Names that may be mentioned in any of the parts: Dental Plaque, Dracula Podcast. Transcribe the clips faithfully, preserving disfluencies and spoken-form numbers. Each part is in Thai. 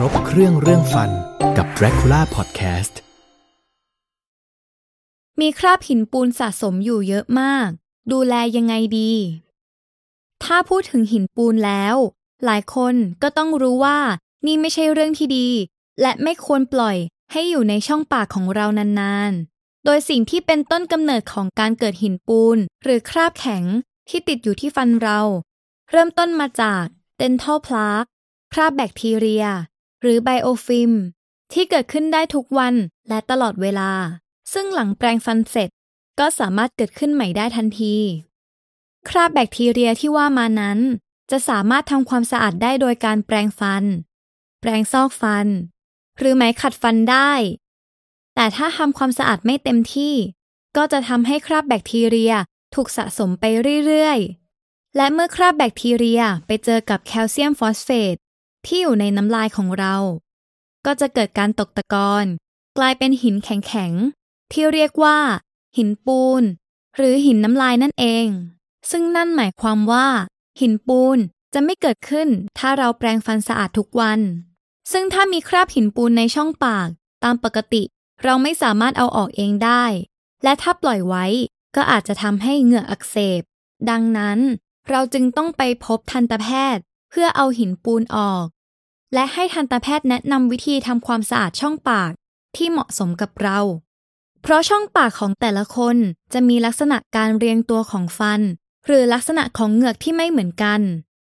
ครบเครื่องเรื่องฟันกับ Dracula Podcast มีคราบหินปูนสะสมอยู่เยอะมากดูแลยังไงดีถ้าพูดถึงหินปูนแล้วหลายคนก็ต้องรู้ว่านี่ไม่ใช่เรื่องที่ดีและไม่ควรปล่อยให้อยู่ในช่องปากของเรานานๆโดยสิ่งที่เป็นต้นกำเนิดของการเกิดหินปูนหรือคราบแข็งที่ติดอยู่ที่ฟันเราเริ่มต้นมาจาก Dental Plaque คราบแบคทีเรียหรือไบโอฟิล์มที่เกิดขึ้นได้ทุกวันและตลอดเวลาซึ่งหลังแปรงฟันเสร็จก็สามารถเกิดขึ้นใหม่ได้ทันทีคราบแบคทีเรียที่ว่ามานั้นจะสามารถทำความสะอาดได้โดยการแปรงฟันแปรงซอกฟันหรือไหมขัดฟันได้แต่ถ้าทำความสะอาดไม่เต็มที่ก็จะทำให้คราบแบคทีเรียถูกสะสมไปเรื่อยๆและเมื่อคราบแบคทีเรียไปเจอกับแคลเซียมฟอสเฟตที่อยู่ในน้ำลายของเราก็จะเกิดการตกตะกอนกลายเป็นหินแข็งๆที่เรียกว่าหินปูนหรือหินน้ำลายนั่นเองซึ่งนั่นหมายความว่าหินปูนจะไม่เกิดขึ้นถ้าเราแปรงฟันสะอาดทุกวันซึ่งถ้ามีคราบหินปูนในช่องปากตามปกติเราไม่สามารถเอาออกเองได้และถ้าปล่อยไว้ก็อาจจะทำให้เหงือกอักเสบดังนั้นเราจึงต้องไปพบทันตแพทย์เพื่อเอาหินปูนออกและให้ทันตแพทย์แนะนำวิธีทำความสะอาดช่องปากที่เหมาะสมกับเราเพราะช่องปากของแต่ละคนจะมีลักษณะการเรียงตัวของฟันหรือลักษณะของเหงือกที่ไม่เหมือนกัน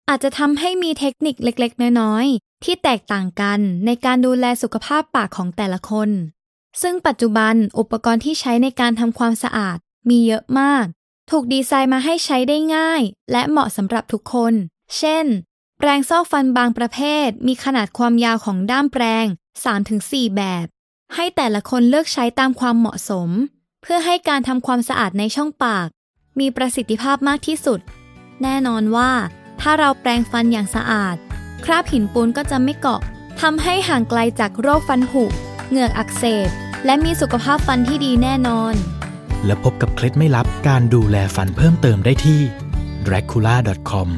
อาจจะทำให้มีเทคนิคเล็กๆน้อยๆที่แตกต่างกันในการดูแลสุขภาพปากของแต่ละคนซึ่งปัจจุบันอุปกรณ์ที่ใช้ในการทำความสะอาดมีเยอะมากถูกดีไซน์มาให้ใช้ได้ง่ายและเหมาะสำหรับทุกคนเช่นแปรงซอกฟันบางประเภทมีขนาดความยาวของด้ามแปรง สามถึงสี่ แบบให้แต่ละคนเลือกใช้ตามความเหมาะสมเพื่อให้การทำความสะอาดในช่องปากมีประสิทธิภาพมากที่สุดแน่นอนว่าถ้าเราแปรงฟันอย่างสะอาดคราบหินปูนก็จะไม่เกาะทำให้ห่างไกลจากโรคฟันผุเหงือกอักเสบและมีสุขภาพฟันที่ดีแน่นอนและพบกับเคล็ดไม่ลับการดูแลฟันเพิ่มเติมได้ที่ แดร็คูล่า ดอท คอม